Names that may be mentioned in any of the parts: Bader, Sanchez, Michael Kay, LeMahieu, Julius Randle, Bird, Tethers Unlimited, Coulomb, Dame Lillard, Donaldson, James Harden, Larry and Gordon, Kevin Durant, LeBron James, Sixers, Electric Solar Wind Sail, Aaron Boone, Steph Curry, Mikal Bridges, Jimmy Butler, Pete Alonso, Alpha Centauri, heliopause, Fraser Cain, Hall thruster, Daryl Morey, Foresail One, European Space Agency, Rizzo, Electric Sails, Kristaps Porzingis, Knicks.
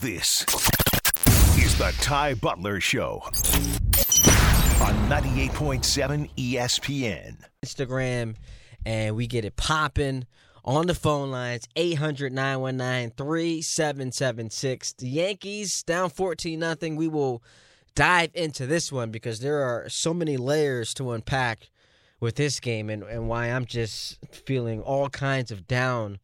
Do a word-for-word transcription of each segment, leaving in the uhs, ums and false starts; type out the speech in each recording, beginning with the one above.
This is the Ty Butler Show on ninety-eight point seven E S P N. Instagram, and we get it popping on the phone lines, eight hundred, nine one nine, three seven seven six. The Yankees down fourteen nothing. We will dive into this one because there are so many layers to unpack with this game, and, and why I'm just feeling all kinds of down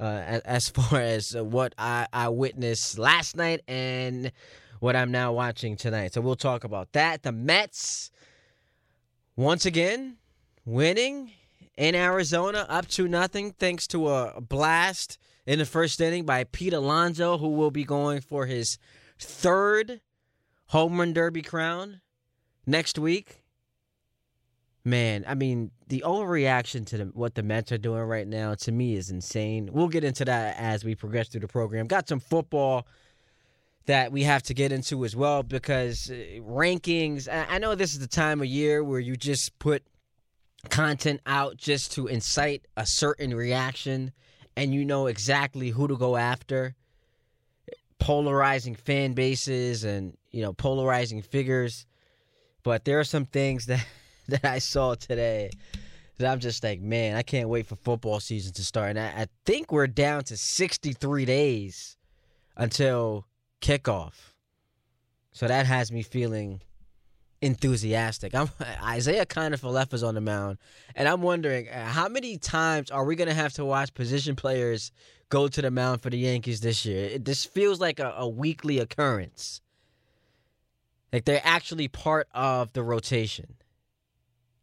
Uh, as far as what I, I witnessed last night and what I'm now watching tonight. So we'll talk about that. The Mets, once again, winning in Arizona, up to nothing, thanks to a blast in the first inning by Pete Alonso, who will be going for his third home run derby crown next week. Man, I mean, the overreaction to the, what the Mets are doing right now, to me, is insane. We'll get into that as we progress through the program. Got some football that we have to get into as well, because rankings, I know this is the time of year where you just put content out just to incite a certain reaction, and you know exactly who to go after. Polarizing fan bases and, you know, polarizing figures. But there are some things that... that I saw today that I'm just like, man, I can't wait for football season to start. And I, I think we're down to sixty-three days until kickoff. So that has me feeling enthusiastic. I'm, Isaiah Kiner-Falefa is on the mound, and I'm wondering, uh, how many times are we going to have to watch position players go to the mound for the Yankees this year? It, this feels like a, a weekly occurrence. Like they're actually part of the rotation.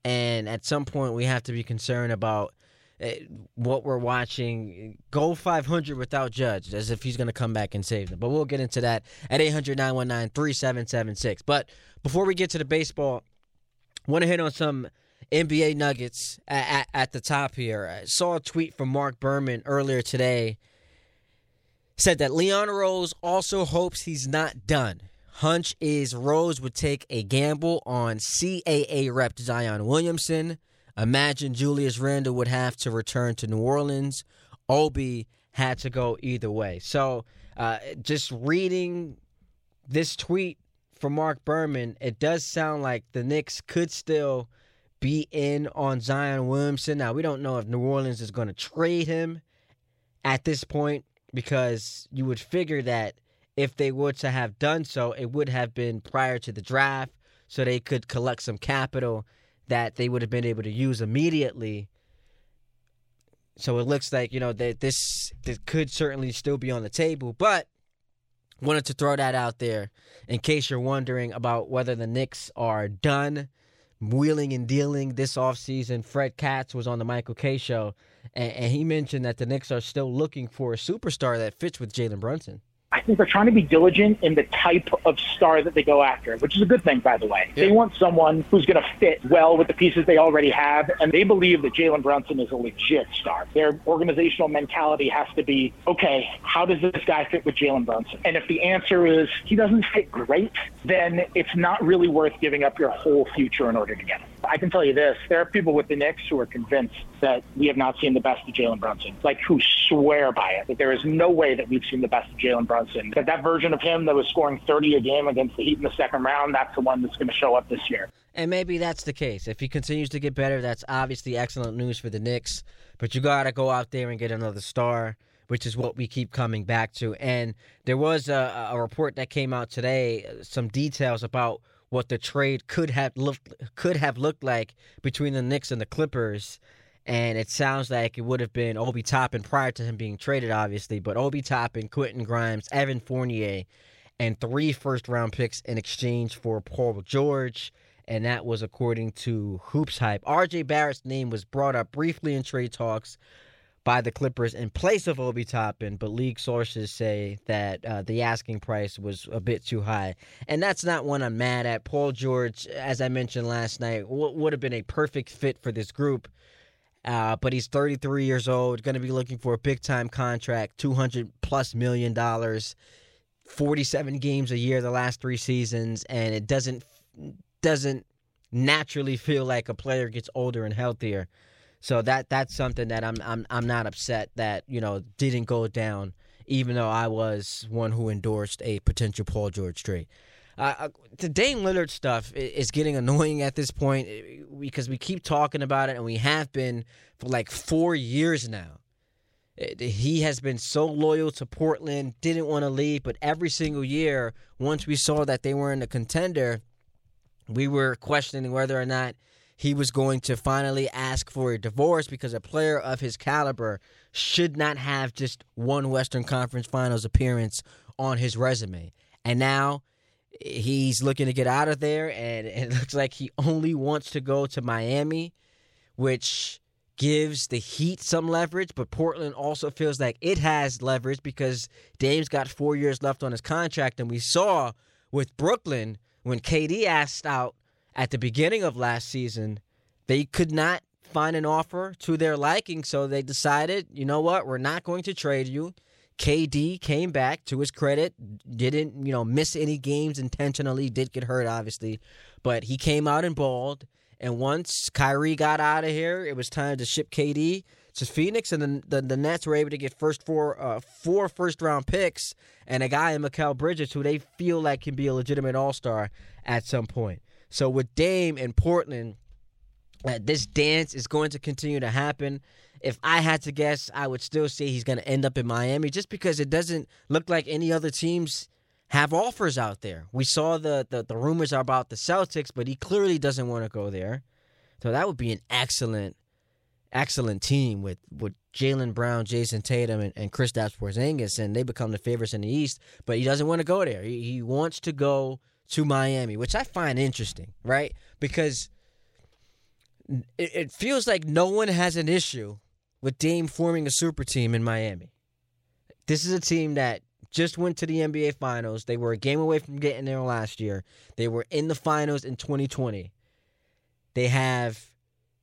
And at some point, we have to be concerned about what we're watching. Go five hundred without Judge, as if he's going to come back and save them. But we'll get into that at eight hundred, nine one nine, three seven seven six. But before we get to the baseball, I want to hit on some N B A nuggets at, at, at the top here. I saw a tweet from Mark Berman earlier today. Said that Leon Rose also hopes he's not done. Hunch is Rose would take a gamble on C A A rep Zion Williamson. Imagine Julius Randle would have to return to New Orleans. Obi had to go either way. So uh, just reading this tweet from Mark Berman, it does sound like the Knicks could still be in on Zion Williamson. Now, we don't know if New Orleans is going to trade him at this point, because you would figure that if they were to have done so, it would have been prior to the draft, so they could collect some capital that they would have been able to use immediately. So it looks like, you know, that this, this could certainly still be on the table, but wanted to throw that out there in case you're wondering about whether the Knicks are done wheeling and dealing this offseason. Fred Katz was on the Michael Kay show, and, and he mentioned that the Knicks are still looking for a superstar that fits with Jalen Brunson. I think they're trying to be diligent in the type of star that they go after, which is a good thing, by the way. Yeah. They want someone who's going to fit well with the pieces they already have, and they believe that Jalen Brunson is a legit star. Their organizational mentality has to be, okay, how does this guy fit with Jalen Brunson? And if the answer is he doesn't fit great, then it's not really worth giving up your whole future in order to get him. I can tell you this, there are people with the Knicks who are convinced that we have not seen the best of Jalen Brunson, like who swear by it, that there is no way that we've seen the best of Jalen Brunson, that that version of him that was scoring thirty a game against the Heat in the second round, that's the one that's going to show up this year. And maybe that's the case. If he continues to get better, that's obviously excellent news for the Knicks, but you got to go out there and get another star, which is what we keep coming back to. And there was a, a report that came out today, some details about what the trade could have looked could have looked like between the Knicks and the Clippers. And it sounds like it would have been Obi Toppin prior to him being traded, obviously. But Obi Toppin, Quentin Grimes, Evan Fournier, and three first-round picks in exchange for Paul George. And that was according to Hoops Hype. R J Barrett's name was brought up briefly in trade talks by the Clippers in place of Obi Toppin, but league sources say that uh, the asking price was a bit too high. And that's not one I'm mad at. Paul George, as I mentioned last night, w- would have been a perfect fit for this group, uh, but he's thirty-three years old, going to be looking for a big-time contract, two hundred plus million dollars, forty-seven games a year the last three seasons, and it doesn't doesn't naturally feel like a player gets older and healthier. So that that's something that I'm I'm I'm not upset that, you know, didn't go down even though I was one who endorsed a potential Paul George trade. Uh, the Dame Lillard stuff is getting annoying at this point because we keep talking about it, and we have been for like four years now. He has been so loyal to Portland, didn't want to leave, but every single year, once we saw that they weren't a contender, we were questioning whether or not he was going to finally ask for a divorce, because a player of his caliber should not have just one Western Conference Finals appearance on his resume. And now he's looking to get out of there, and it looks like he only wants to go to Miami, which gives the Heat some leverage, but Portland also feels like it has leverage because Dame's got four years left on his contract, and we saw with Brooklyn when K D asked out at the beginning of last season, they could not find an offer to their liking, so they decided, you know what, we're not going to trade you. K D came back, to his credit, didn't, you know, miss any games intentionally, did get hurt, obviously, but he came out and balled. And once Kyrie got out of here, it was time to ship K D to Phoenix, and then the, the Nets were able to get first four, uh, four first-round picks and a guy in Mikal Bridges who they feel like can be a legitimate all-star at some point. So with Dame and Portland, uh, this dance is going to continue to happen. If I had to guess, I would still say he's going to end up in Miami just because it doesn't look like any other teams have offers out there. We saw the, the, the rumors are about the Celtics, but he clearly doesn't want to go there. So that would be an excellent, excellent team with, with Jaylen Brown, Jason Tatum, and, and Kristaps Porzingis, and they become the favorites in the East, but he doesn't want to go there. He, he wants to go to Miami, which I find interesting, right? Because it, it feels like no one has an issue with Dame forming a super team in Miami. This is a team that just went to the N B A Finals. They were a game away from getting there last year. They were in the Finals in twenty twenty. They have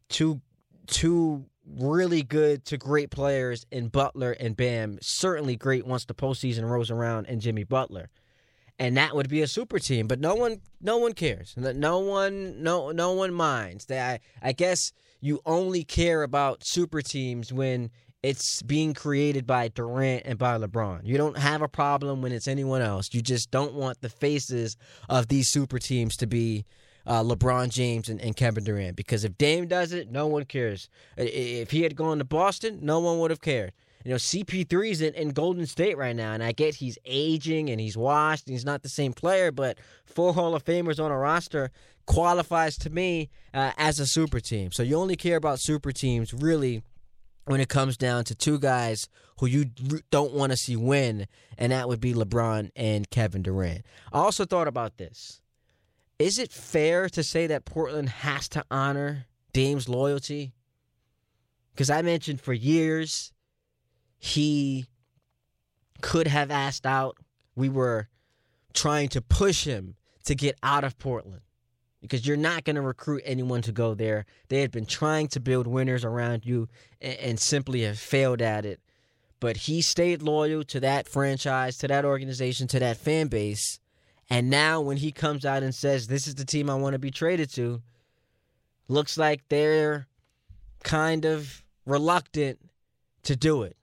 two two really good to great players in Butler and Bam. Certainly great once the postseason rolls around, and Jimmy Butler. And that would be a super team, but no one no one cares. No one no no one minds. I, I guess you only care about super teams when it's being created by Durant and by LeBron. You don't have a problem when it's anyone else. You just don't want the faces of these super teams to be uh, LeBron James and, and Kevin Durant. Because if Dame does it, no one cares. If he had gone to Boston, no one would have cared. You know, C P three's in, in Golden State right now, and I get he's aging and he's washed and he's not the same player, but four Hall of Famers on a roster qualifies to me uh, as a super team. So you only care about super teams, really, when it comes down to two guys who you don't want to see win, and that would be LeBron and Kevin Durant. I also thought about this. Is it fair to say that Portland has to honor Dame's loyalty? Because I mentioned for years he could have asked out. We were trying to push him to get out of Portland, because you're not going to recruit anyone to go there. They had been trying to build winners around you and, and simply have failed at it. But he stayed loyal to that franchise, to that organization, to that fan base. And now when he comes out and says, this is the team I want to be traded to, looks like they're kind of reluctant to do it.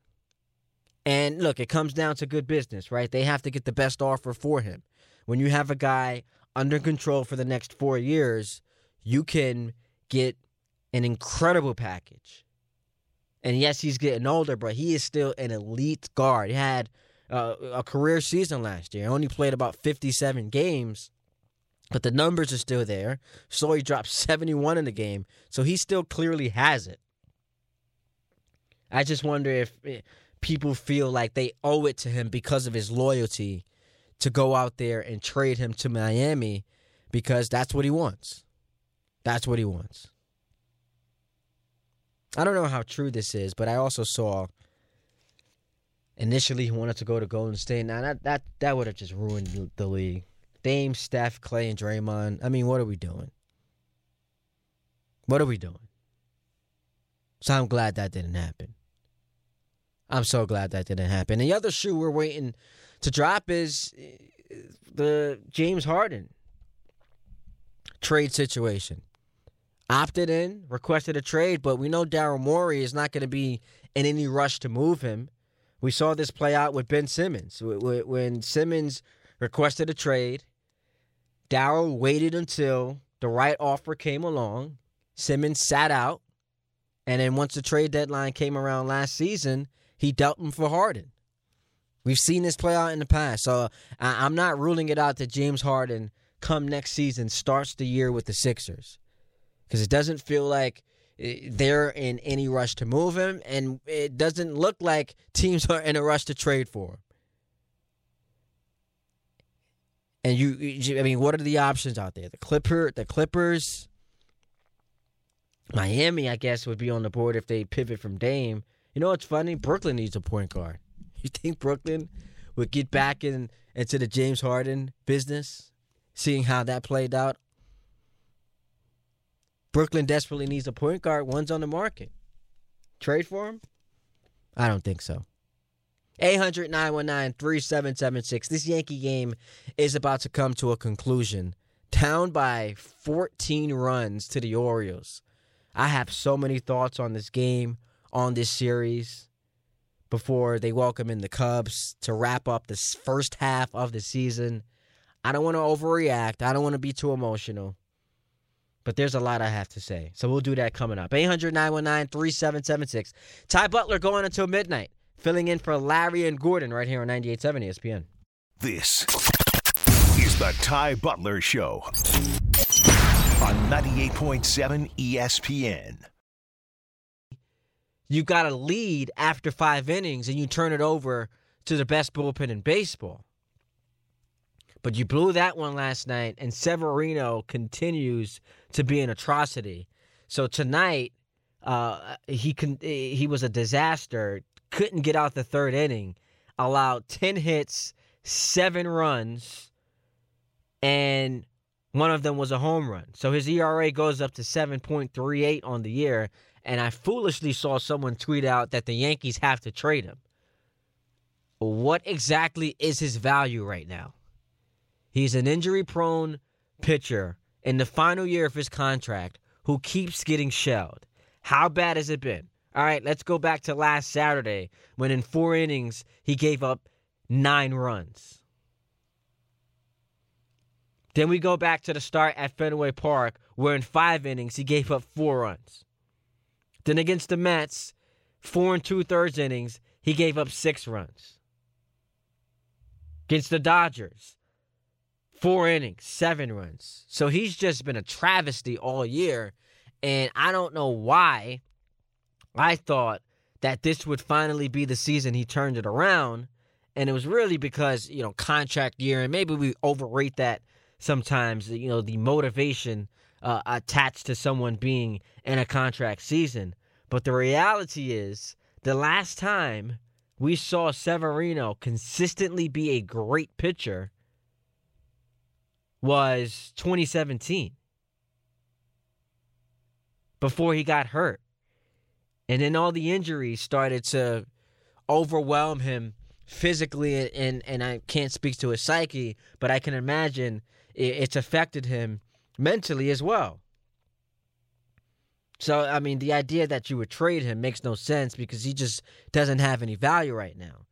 And look, it comes down to good business, right? They have to get the best offer for him. When you have a guy under control for the next four years, you can get an incredible package. And yes, he's getting older, but he is still an elite guard. He had uh, a career season last year. He only played about fifty-seven games, but the numbers are still there. So he dropped seventy-one in the game, so he still clearly has it. I just wonder if people feel like they owe it to him because of his loyalty to go out there and trade him to Miami, because that's what he wants. That's what he wants. I don't know how true this is, but I also saw initially he wanted to go to Golden State. Now, that that, that would have just ruined the league. Dame, Steph, Clay, and Draymond. I mean, what are we doing? What are we doing? So I'm glad that didn't happen. I'm so glad that didn't happen. The other shoe we're waiting to drop is the James Harden trade situation. Opted in, requested a trade, but we know Daryl Morey is not going to be in any rush to move him. We saw this play out with Ben Simmons. When Simmons requested a trade, Darryl waited until the right offer came along. Simmons sat out. And then once the trade deadline came around last season, he dealt him for Harden. We've seen this play out in the past. So I- I'm not ruling it out that James Harden, come next season, starts the year with the Sixers. Because it doesn't feel like they're in any rush to move him, and it doesn't look like teams are in a rush to trade for him. And you, I mean, what are the options out there? The Clipper, the Clippers, Miami, I guess, would be on the board if they pivot from Dame. You know what's funny? Brooklyn needs a point guard. You think Brooklyn would get back in into the James Harden business, seeing how that played out? Brooklyn desperately needs a point guard. One's on the market. Trade for him? I don't think so. eight hundred, nine one nine, three seven seven six. This Yankee game is about to come to a conclusion. Down by fourteen runs to the Orioles. I have so many thoughts on this game, on this series, before they welcome in the Cubs to wrap up this first half of the season. I don't want to overreact. I don't want to be too emotional. But there's a lot I have to say. So we'll do that coming up. eight hundred, nine one nine, three seven seven six. Ty Butler going until midnight. Filling in for Larry and Gordon right here on ninety-eight point seven E S P N. This is the Ty Butler Show on ninety-eight point seven E S P N. You got a lead after five innings and you turn it over to the best bullpen in baseball. But you blew that one last night, and Severino continues to be an atrocity. So tonight, uh, he con- he was a disaster. Couldn't get out the third inning. Allowed ten hits, seven runs, and one of them was a home run. So his E R A goes up to seven point three eight on the year. And I foolishly saw someone tweet out that the Yankees have to trade him. What exactly is his value right now? He's an injury-prone pitcher in the final year of his contract who keeps getting shelled. How bad has it been? All right, let's go back to last Saturday when in four innings he gave up nine runs. Then we go back to the start at Fenway Park where in five innings he gave up four runs. Then against the Mets, four and two-thirds innings, he gave up six runs. Against the Dodgers, four innings, seven runs. So he's just been a travesty all year. And I don't know why I thought that this would finally be the season he turned it around. And it was really because, you know, contract year. And maybe we overrate that sometimes, you know, the motivation uh, attached to someone being in a contract season. But the reality is the last time we saw Severino consistently be a great pitcher was twenty seventeen, before he got hurt. And then all the injuries started to overwhelm him physically, and, and, and I can't speak to his psyche, but I can imagine it, it's affected him mentally as well. So, I mean, the idea that you would trade him makes no sense because he just doesn't have any value right now.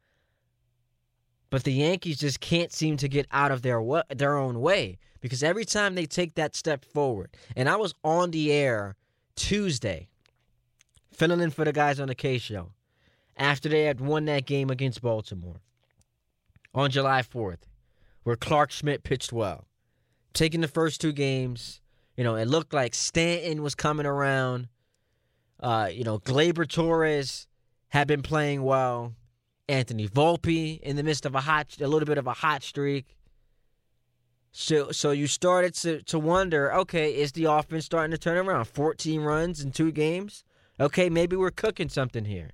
But the Yankees just can't seem to get out of their their own way because every time they take that step forward, and I was on the air Tuesday filling in for the guys on the K Show after they had won that game against Baltimore on July fourth where Clark Schmidt pitched well. Taking the first two games, you know, it looked like Stanton was coming around. Uh, you know, Gleyber Torres had been playing well. Anthony Volpe in the midst of a hot, a little bit of a hot streak. So, so you started to, to wonder, okay, is the offense starting to turn around? fourteen runs in two games? Okay, maybe we're cooking something here.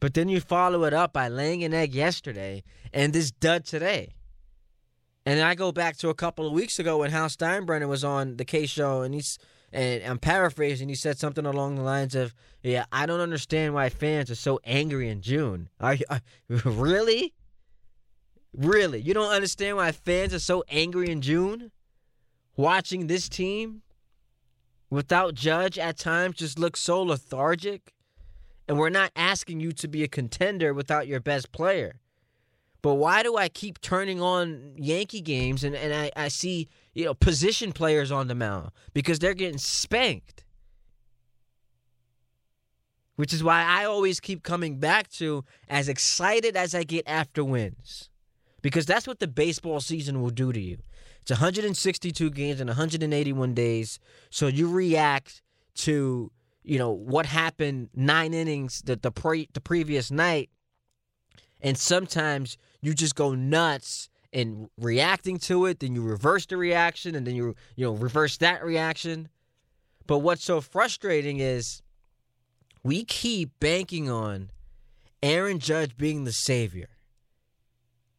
But then you follow it up by laying an egg yesterday and this dud today. And I go back to a couple of weeks ago when Hal Steinbrenner was on the K Show, and he's and I'm paraphrasing, he said something along the lines of, yeah, I don't understand why fans are so angry in June. Are you, are, really? Really? You don't understand why fans are so angry in June? Watching this team without Judge at times just looks so lethargic. And we're not asking you to be a contender without your best player. But why do I keep turning on Yankee games and, and I, I see, you know, position players on the mound? Because they're getting spanked. Which is why I always keep coming back to as excited as I get after wins. Because that's what the baseball season will do to you. It's one hundred sixty-two games in one hundred eighty-one days. So you react to, you know, what happened nine innings the the, pre, the previous night. And sometimes you just go nuts in reacting to it. Then you reverse the reaction and then you, you know, reverse that reaction. But what's so frustrating is we keep banking on Aaron Judge being the savior.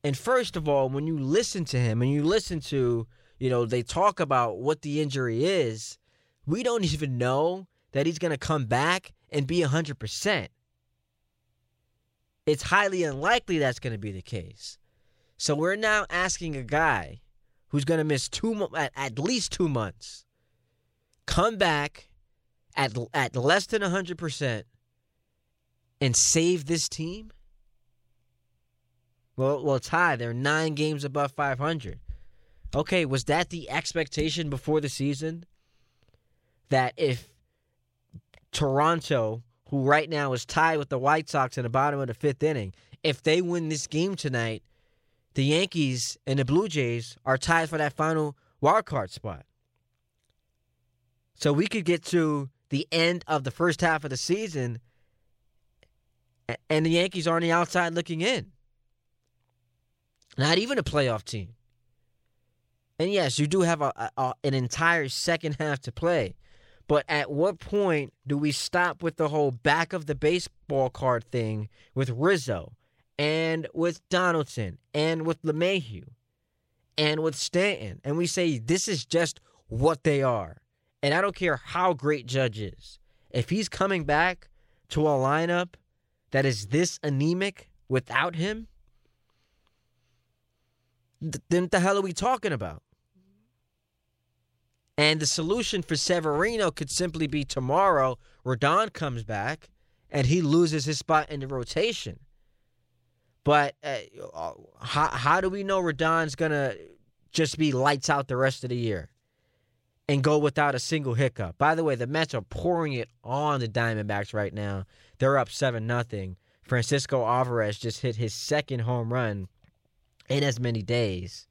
And first of all, when you listen to him and you listen to, you know, they talk about what the injury is, we don't even know that he's going to come back and be one hundred percent. It's highly unlikely that's going to be the case. So we're now asking a guy who's going to miss two at least two months, come back at at less than one hundred percent and save this team? Well, well, Ty, they're nine games above five hundred. Okay, was that the expectation before the season? That if Toronto, who right now is tied with the White Sox in the bottom of the fifth inning, if they win this game tonight, the Yankees and the Blue Jays are tied for that final wild card spot. So we could get to the end of the first half of the season, and the Yankees are on the outside looking in. Not even a playoff team. And yes, you do have a, a, an entire second half to play. But at what point do we stop with the whole back of the baseball card thing with Rizzo and with Donaldson and with LeMahieu and with Stanton? And we say this is just what they are. And I don't care how great Judge is. If he's coming back to a lineup that is this anemic without him, then what the hell are we talking about? And the solution for Severino could simply be tomorrow Rodon comes back and he loses his spot in the rotation. But uh, how, how do we know Rodon's going to just be lights out the rest of the year and go without a single hiccup? By the way, the Mets are pouring it on the Diamondbacks right now. They're up seven nothing. Francisco Alvarez just hit his second home run in as many days.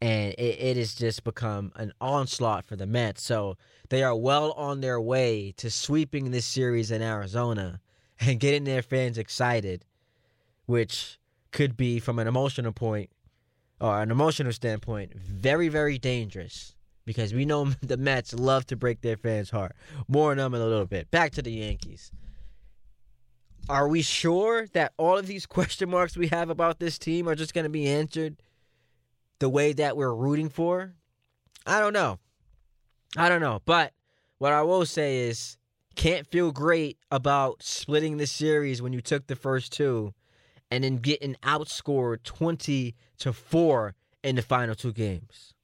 And it, it has just become an onslaught for the Mets. So they are well on their way to sweeping this series in Arizona and getting their fans excited, which could be, from an emotional point or an emotional standpoint, very, very dangerous because we know the Mets love to break their fans' heart. More on them in a little bit. Back to the Yankees. Are we sure that all of these question marks we have about this team are just going to be answered the way that we're rooting for? I don't know. I don't know. But what I will say is, can't feel great about splitting the series when you took the first two and then getting outscored twenty to four in the final two games.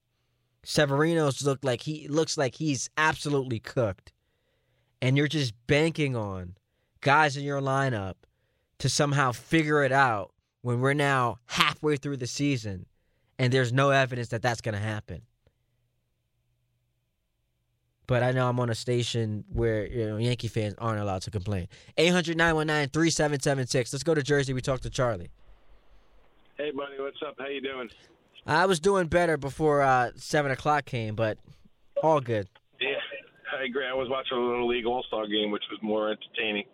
Severino's looked like he looks like he's absolutely cooked. And you're just banking on guys in your lineup to somehow figure it out when we're now halfway through the season. And there's no evidence that that's going to happen. But I know I'm on a station where, you know, Yankee fans aren't allowed to complain. eight hundred, nine one nine, three seven seven six. Let's go to Jersey. We talked to Charlie. Hey, buddy. What's up? How you doing? I was doing better before uh, seven o'clock came, but all good. Yeah, I agree. I was watching a Little League All-Star game, which was more entertaining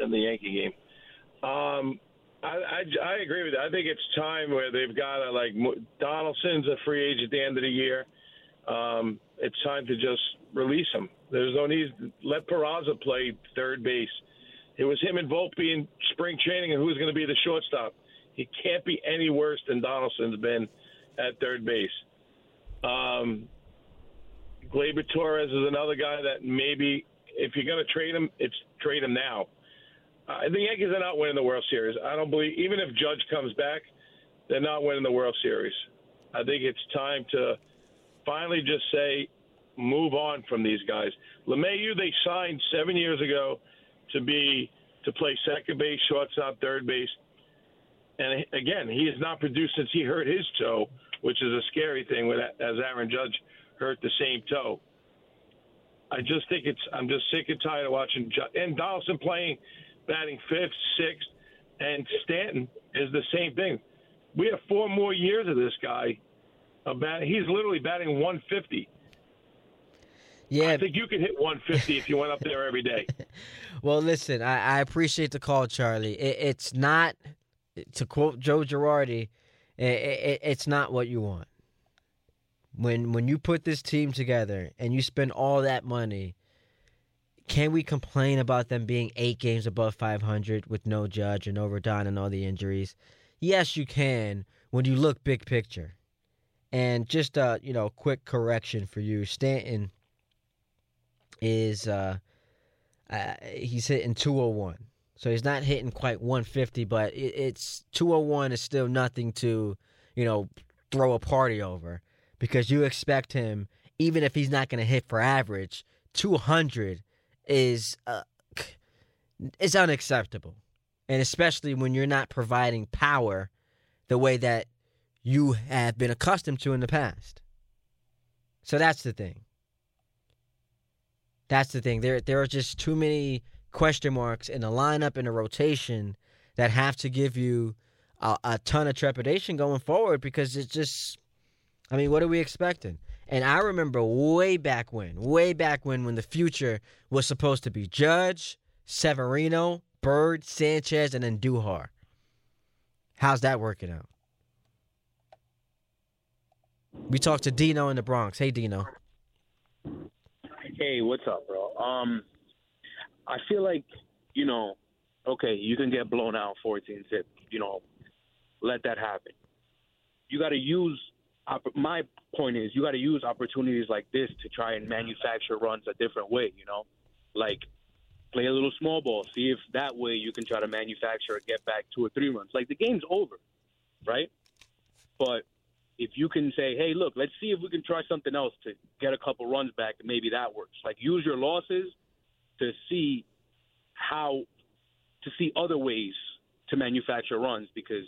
than the Yankee game. Um... I, I, I agree with that. I think it's time where they've got to, like, Donaldson's a free agent at the end of the year. Um, it's time to just release him. There's no need. Let Peraza play third base. It was him and Volpe in spring training, and who's going to be the shortstop? He can't be any worse than Donaldson's been at third base. Um, Gleyber Torres is another guy that maybe, if you're going to trade him, it's trade him now. Uh, the Yankees are not winning the World Series. I don't believe, even if Judge comes back, they're not winning the World Series. I think it's time to finally just say, move on from these guys. LeMahieu, they signed seven years ago to be to play second base, shortstop, third base. And again, he has not produced since he hurt his toe, which is a scary thing with, as Aaron Judge hurt the same toe. I just think it's – I'm just sick and tired of watching – and Donaldson playing, batting fifth, sixth, and Stanton is the same thing. We have four more years of this guy. About, he's literally batting one fifty. Yeah, I think you could hit one fifty if you went up there every day. Well, listen, I, I appreciate the call, Charlie. It, it's not – to quote Joe Girardi, it, it, it's not what you want. When when you put this team together and you spend all that money, can we complain about them being eight games above five hundred with no Judge and no Rodon and all the injuries? Yes, you can when you look big picture. And just a uh, you know, quick correction for you, Stanton is uh, uh, he's hitting two oh one, so he's not hitting quite one fifty, but it, it's two oh one is still nothing to you know throw a party over. Because you expect him, even if he's not going to hit for average, two hundred is uh, it's unacceptable. And especially when you're not providing power the way that you have been accustomed to in the past. So that's the thing. That's the thing. There, there are just too many question marks in the lineup and the rotation that have to give you a, a ton of trepidation going forward because it's just... I mean, what are we expecting? And I remember way back when, way back when, when the future was supposed to be Judge, Severino, Bird, Sanchez, and then Duhar. How's that working out? We talked to Dino in the Bronx. Hey, Dino. Hey, what's up, bro? Um, I feel like, you know, okay, you can get blown out fourteen zip. You know, let that happen. You got to use... My point is, you got to use opportunities like this to try and manufacture runs a different way, you know? Like, play a little small ball. See if that way you can try to manufacture or get back two or three runs. Like, the game's over, right? But if you can say, hey, look, let's see if we can try something else to get a couple runs back, and maybe that works. Like, use your losses to see how – to see other ways to manufacture runs because –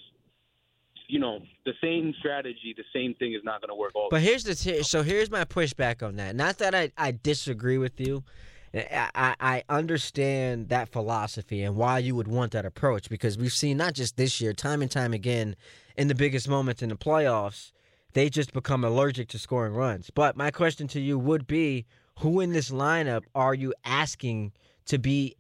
you know, the same strategy, the same thing is not going to work all the time. But here's the t- so here's my pushback on that. Not that I, I disagree with you. I, I, I understand that philosophy and why you would want that approach because we've seen not just this year, time and time again, in the biggest moments in the playoffs, they just become allergic to scoring runs. But my question to you would be, who in this lineup are you asking to be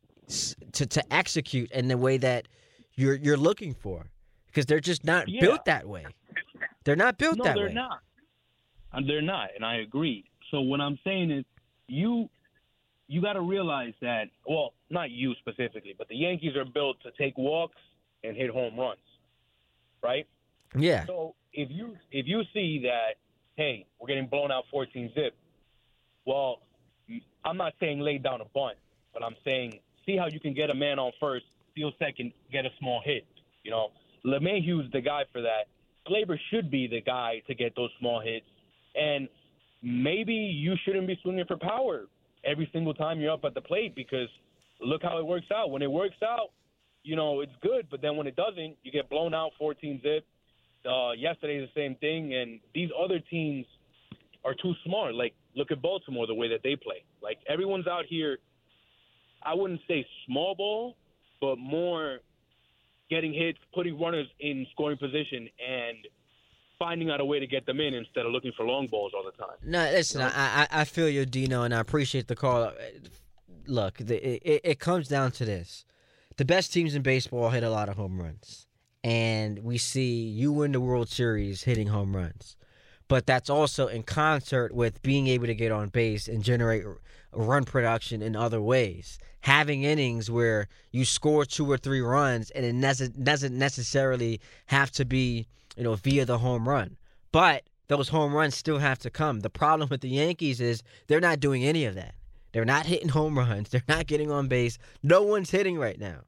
to, to execute in the way that you're you're looking for? Because they're just not yeah. built that way. They're not built no, that they're way. No, they're not. They're not, and I agree. So what I'm saying is you you got to realize that, well, not you specifically, but the Yankees are built to take walks and hit home runs, right? Yeah. So if you if you see that, hey, we're getting blown out fourteen zip, well, I'm not saying lay down a bunt, but I'm saying see how you can get a man on first, steal second, get a small hit, you know? LeMahieu's the guy for that. Gleyber should be the guy to get those small hits. And maybe you shouldn't be swinging for power every single time you're up at the plate because look how it works out. When it works out, you know, it's good. But then when it doesn't, you get blown out fourteen zip. Uh, yesterday's the same thing. And these other teams are too smart. Like, look at Baltimore, the way that they play. Like, everyone's out here, I wouldn't say small ball, but more – getting hits, putting runners in scoring position, and finding out a way to get them in instead of looking for long balls all the time. No, listen, you know? I, I feel you, Dino, and I appreciate the call. Look, the, it, it comes down to this. The best teams in baseball hit a lot of home runs, and we see you win the World Series hitting home runs. But that's also in concert with being able to get on base and generate run production in other ways. Having innings where you score two or three runs and it ne- doesn't necessarily have to be, you know, via the home run. But those home runs still have to come. The problem with the Yankees is they're not doing any of that. They're not hitting home runs. They're not getting on base. No one's hitting right now.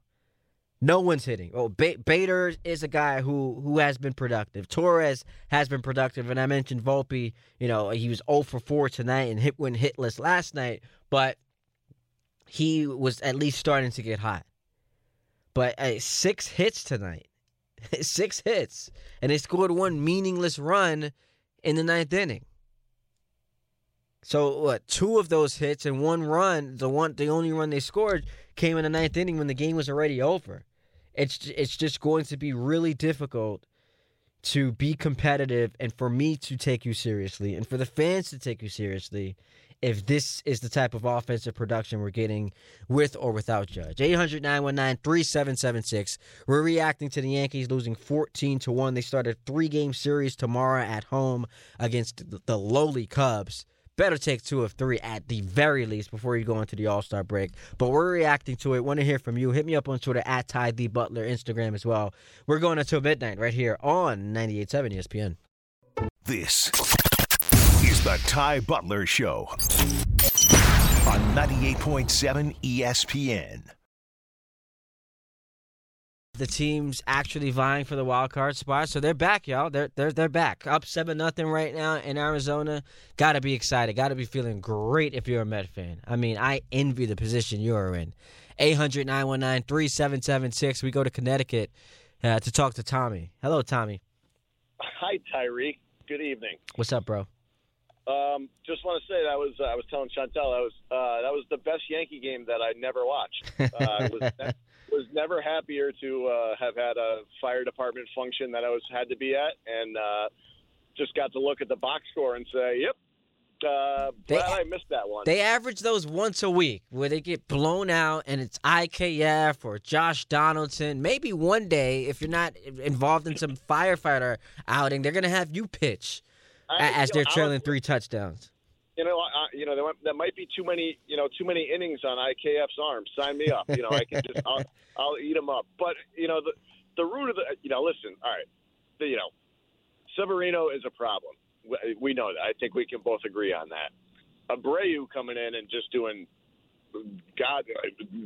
No one's hitting. Oh, ba- Bader is a guy who, who has been productive. Torres has been productive, and I mentioned Volpe. You know, he was oh for four tonight and hit went hitless last night, but he was at least starting to get hot. But hey, six hits tonight. Six hits. And they scored one meaningless run in the ninth inning. So what? Two of those hits and one run, the one, the only run they scored came in the ninth inning when the game was already over. It's it's just going to be really difficult to be competitive and for me to take you seriously and for the fans to take you seriously if this is the type of offensive production we're getting with or without Judge. eight hundred, nine one nine, three seven seven six. We're reacting to the Yankees losing fourteen to one. They start a three-game series tomorrow at home against the lowly Cubs. Better take two of three at the very least before you go into the All-Star break. But we're reacting to it. Want to hear from you. Hit me up on Twitter at Ty D. Butler, Instagram as well. We're going until midnight right here on ninety-eight point seven E S P N. This is the Ty Butler Show on ninety-eight point seven E S P N. The team's actually vying for the wild card spot, so they're back, y'all. They're they're they're back, up seven nothing right now in Arizona. Got to be excited. Got to be feeling great if you're a Met fan. I mean, I envy the position you are in. eight hundred, nine one nine, three seven seven six. We go to Connecticut uh, to talk to Tommy. Hello, Tommy. Hi, Tyreek. Good evening. What's up, bro? Um, just want to say that was uh, I was telling Chantel I was uh, that was the best Yankee game that I never watched. Uh, it was that- was never happier to uh, have had a fire department function that I was had to be at, and uh, just got to look at the box score and say, yep, uh, they, glad I missed that one. They average those once a week where they get blown out, and it's I K F or Josh Donaldson. Maybe one day, if you're not involved in some firefighter outing, they're going to have you pitch I, as you know, they're trailing three touchdowns. You know, I, you know, that might be too many, you know, too many innings on I K F's arm. Sign me up. You know, I can just, I'll, I'll eat them up. But, you know, the the root of the, you know, listen, all right, the, you know, Severino is a problem. We know that. I think we can both agree on that. Abreu coming in and just doing, God,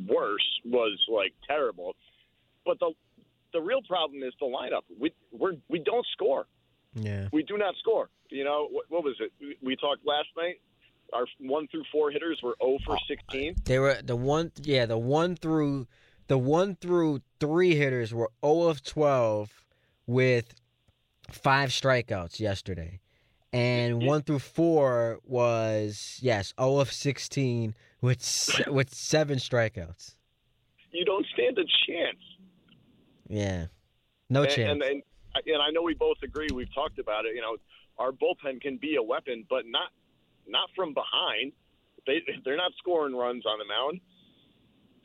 worse was, like, terrible. But the the real problem is the lineup. We we're, we don't score. Yeah, we do not score. You know, what, what was it? We, we talked last night. Our one through four hitters were zero for sixteen. They were the one. Yeah, the one through the one through three hitters were zero of twelve with five strikeouts yesterday, and yeah. one through four was yes zero of sixteen with se- with seven strikeouts. You don't stand a chance. Yeah, no and, chance. And, and, And I know we both agree. We've talked about it. You know, our bullpen can be a weapon, but not not from behind. They they're not scoring runs on the mound.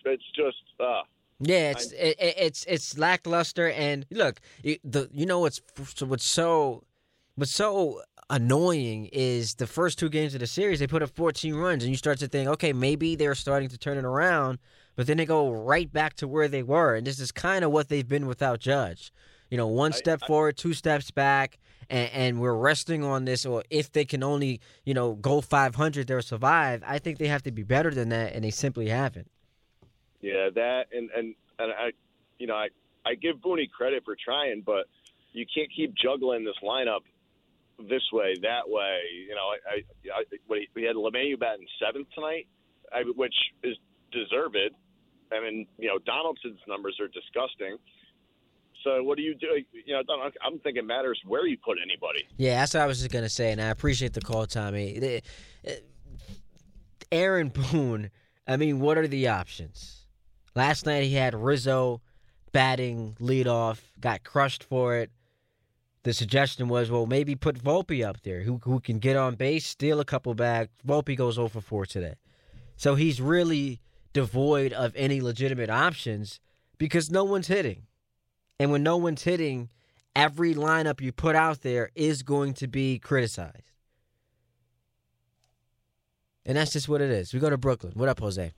It's just uh, yeah, it's it, it's it's lackluster. And look, the you know what's what's so what's so annoying is the first two games of the series they put up fourteen runs, and you start to think, okay, maybe they're starting to turn it around. But then they go right back to where they were, and this is kind of what they've been without Judge. You know, one step I, I, forward, two steps back, and, and we're resting on this. Or if they can only, you know, go five hundred, they'll survive. I think they have to be better than that, and they simply haven't. Yeah, that and and, and I, you know, I, I give Boone credit for trying, but you can't keep juggling this lineup this way, that way. You know, I, I, I we had LeMahieu batting seventh tonight, I, which is deserved. I mean, you know, Donaldson's numbers are disgusting. So what do you do? You know, I'm thinking it matters where you put anybody. Yeah, that's what I was just going to say, and I appreciate the call, Tommy. Aaron Boone, I mean, what are the options? Last night he had Rizzo batting leadoff, got crushed for it. The suggestion was, well, maybe put Volpe up there, who who can get on base, steal a couple back. Volpe goes zero for four today. So he's really devoid of any legitimate options because no one's hitting. And when no one's hitting, every lineup you put out there is going to be criticized. And that's just what it is. We go to Brooklyn. What up, Jose?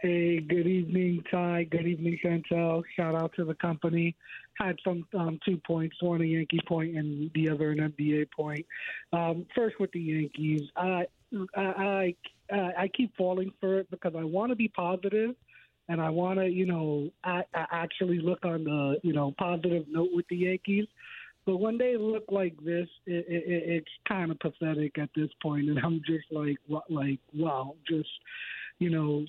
Hey, good evening, Ty. Good evening, Chantel. Shout out to the company. Had some um, two points, one a Yankee point and the other an N B A point. Um, first with the Yankees, I, I, I, I keep falling for it because I want to be positive. And I want to, you know, I, I actually look on the, you know, positive note with the Yankees. But when they look like this, it, it, it's kind of pathetic at this point. And I'm just like, what, like, wow, just you know,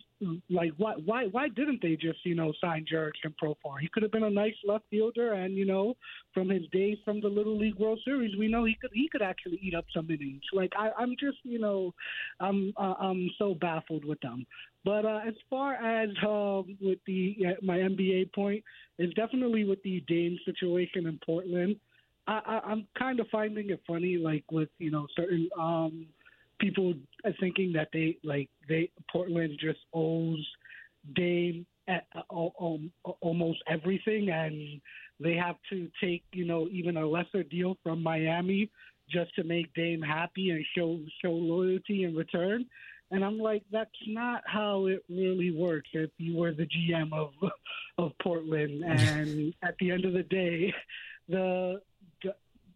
like why why why didn't they just, you know, sign Judge and Profar? He could have been a nice left fielder, and you know, from his days from the Little League World Series, we know he could he could actually eat up some innings. Like I, I'm just, you know, I'm uh, I'm so baffled with them. But uh, as far as uh, with the uh, my N B A point, is definitely with the Dame situation in Portland. I, I, I'm kind of finding it funny, like with you know certain um, people thinking that they like they Portland just owes Dame at, uh, um, almost everything, and they have to take you know even a lesser deal from Miami just to make Dame happy and show show loyalty in return. And I'm like, that's not how it really works. If you were the G M of of Portland, and at the end of the day, the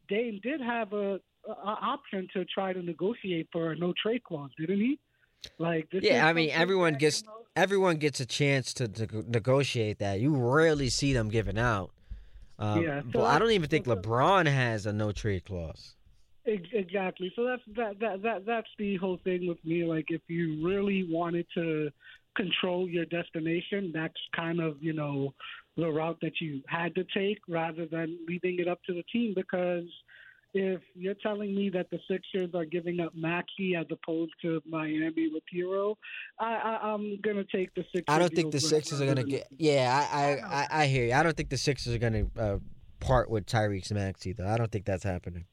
Dame did have a, a option to try to negotiate for a no trade clause, didn't he? Like, this yeah, I mean, everyone gets out. everyone gets a chance to, to negotiate that. You rarely see them giving out. Um, yeah, so well, I don't even think so, LeBron has a no trade clause. Exactly. So that's that, that that that's the whole thing with me. Like, if you really wanted to control your destination, that's kind of, you know, the route that you had to take rather than leaving it up to the team. Because if you're telling me that the Sixers are giving up Maxey as opposed to Miami with Hero, I, I, I'm going to take the Sixers. I don't think the Sixers are going to get – yeah, I, I, I, I hear you. I don't think the Sixers are going to uh, part with Tyrese Maxey, though. I don't think that's happening.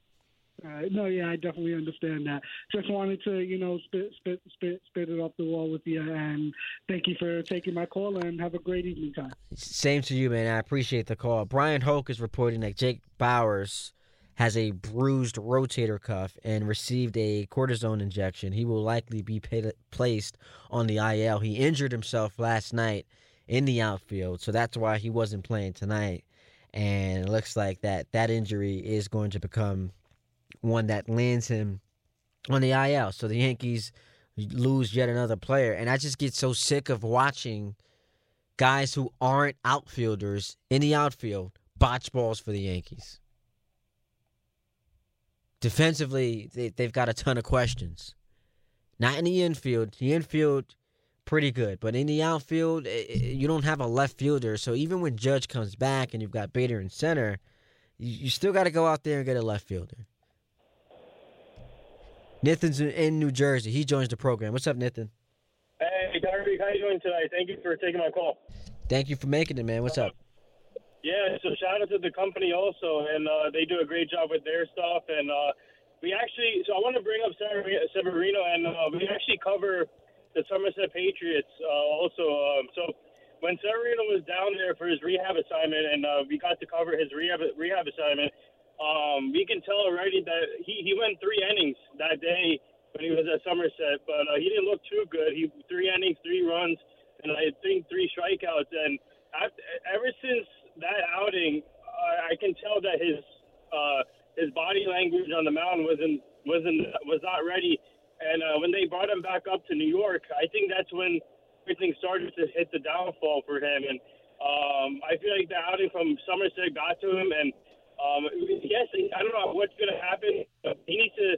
Uh, no, yeah, I definitely understand that. Just wanted to, you know, spit, spit, spit, spit it off the wall with you, and thank you for taking my call, and have a great evening, Ty. Same to you, man. I appreciate the call. Brian Hoke is reporting that Jake Bowers has a bruised rotator cuff and received a cortisone injection. He will likely be paid, placed on the I L. He injured himself last night in the outfield, so that's why he wasn't playing tonight. And it looks like that that injury is going to become one that lands him on the I L. So the Yankees lose yet another player. And I just get so sick of watching guys who aren't outfielders in the outfield botch balls for the Yankees. Defensively, they, they've got a ton of questions. Not in the infield. The infield, pretty good. But in the outfield, it, it, you don't have a left fielder. So even when Judge comes back and you've got Bader in center, you, you still got to go out there and get a left fielder. Nathan's in New Jersey. He joins the program. What's up, Nathan? Hey, Darby. How you doing today? Thank you for taking my call. Thank you for making it, man. What's uh, up? Yeah, so shout out to the company also, and uh, they do a great job with their stuff. And uh, we actually – so I want to bring up Severino, and uh, we actually cover the Somerset Patriots uh, also. Um, so when Severino was down there for his rehab assignment, and uh, we got to cover his rehab rehab assignment – Um, we can tell already that he, he went three innings that day when he was at Somerset, but uh, he didn't look too good. He three innings, three runs, and I think three strikeouts. And after, ever since that outing, uh, I can tell that his uh, his body language on the mound wasn't wasn't was not ready. And uh, when they brought him back up to New York, I think that's when everything started to hit the downfall for him. And um, I feel like the outing from Somerset got to him, and. Um, yes, I don't know what's going to happen. He needs to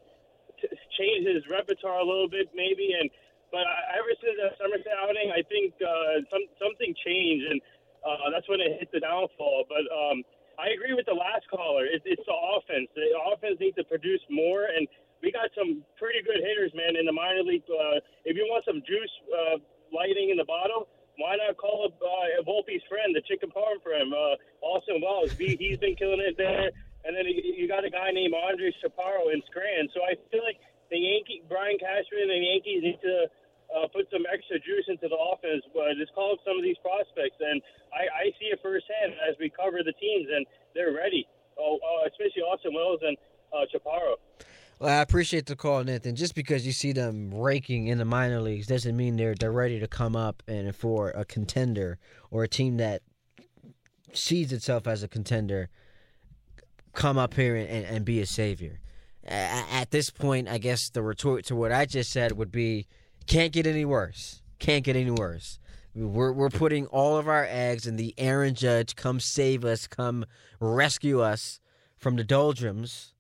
t- change his repertoire a little bit, maybe. And but I, ever since that Somerset outing, I think uh, some, something changed, and uh, that's when it hit the downfall. But um, I agree with the last caller. It, it's the offense. The offense needs to produce more, and we got some pretty good hitters, man, in the minor league. Uh, if you want some juice uh, lighting in the bottle, why not call up uh, Volpe's friend, the chicken parm for him, uh, Austin Wells. He, he's been killing it there. And then you got a guy named Andre Chaparro in Scranton. So I feel like the Yankee Brian Cashman and the Yankees need to uh, put some extra juice into the offense. But just call up some of these prospects. And I, I see it firsthand as we cover the teams, and they're ready, oh, uh, especially Austin Wells and uh, Chaparro. Well, I appreciate the call, Nathan. Just because you see them raking in the minor leagues doesn't mean they're they're ready to come up and for a contender or a team that sees itself as a contender come up here and, and, and be a savior. At this point, I guess the retort to what I just said would be, can't get any worse. Can't get any worse. We're we're putting all of our eggs in the Aaron Judge, come save us, come rescue us from the doldrums.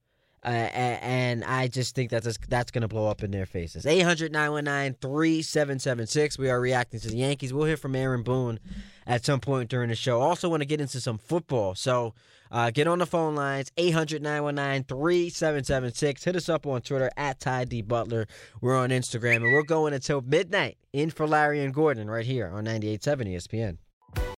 Uh, and, and I just think that's that's going to blow up in their faces. eight hundred, nine one nine, three seven seven six. We are reacting to the Yankees. We'll hear from Aaron Boone at some point during the show. Also want to get into some football. So uh, get on the phone lines, eight hundred, nine one nine, three seven seven six. Hit us up on Twitter, at Ty D. Butler. We're on Instagram. And we're going until midnight in for Larry and Gordon right here on ninety-eight point seven E S P N.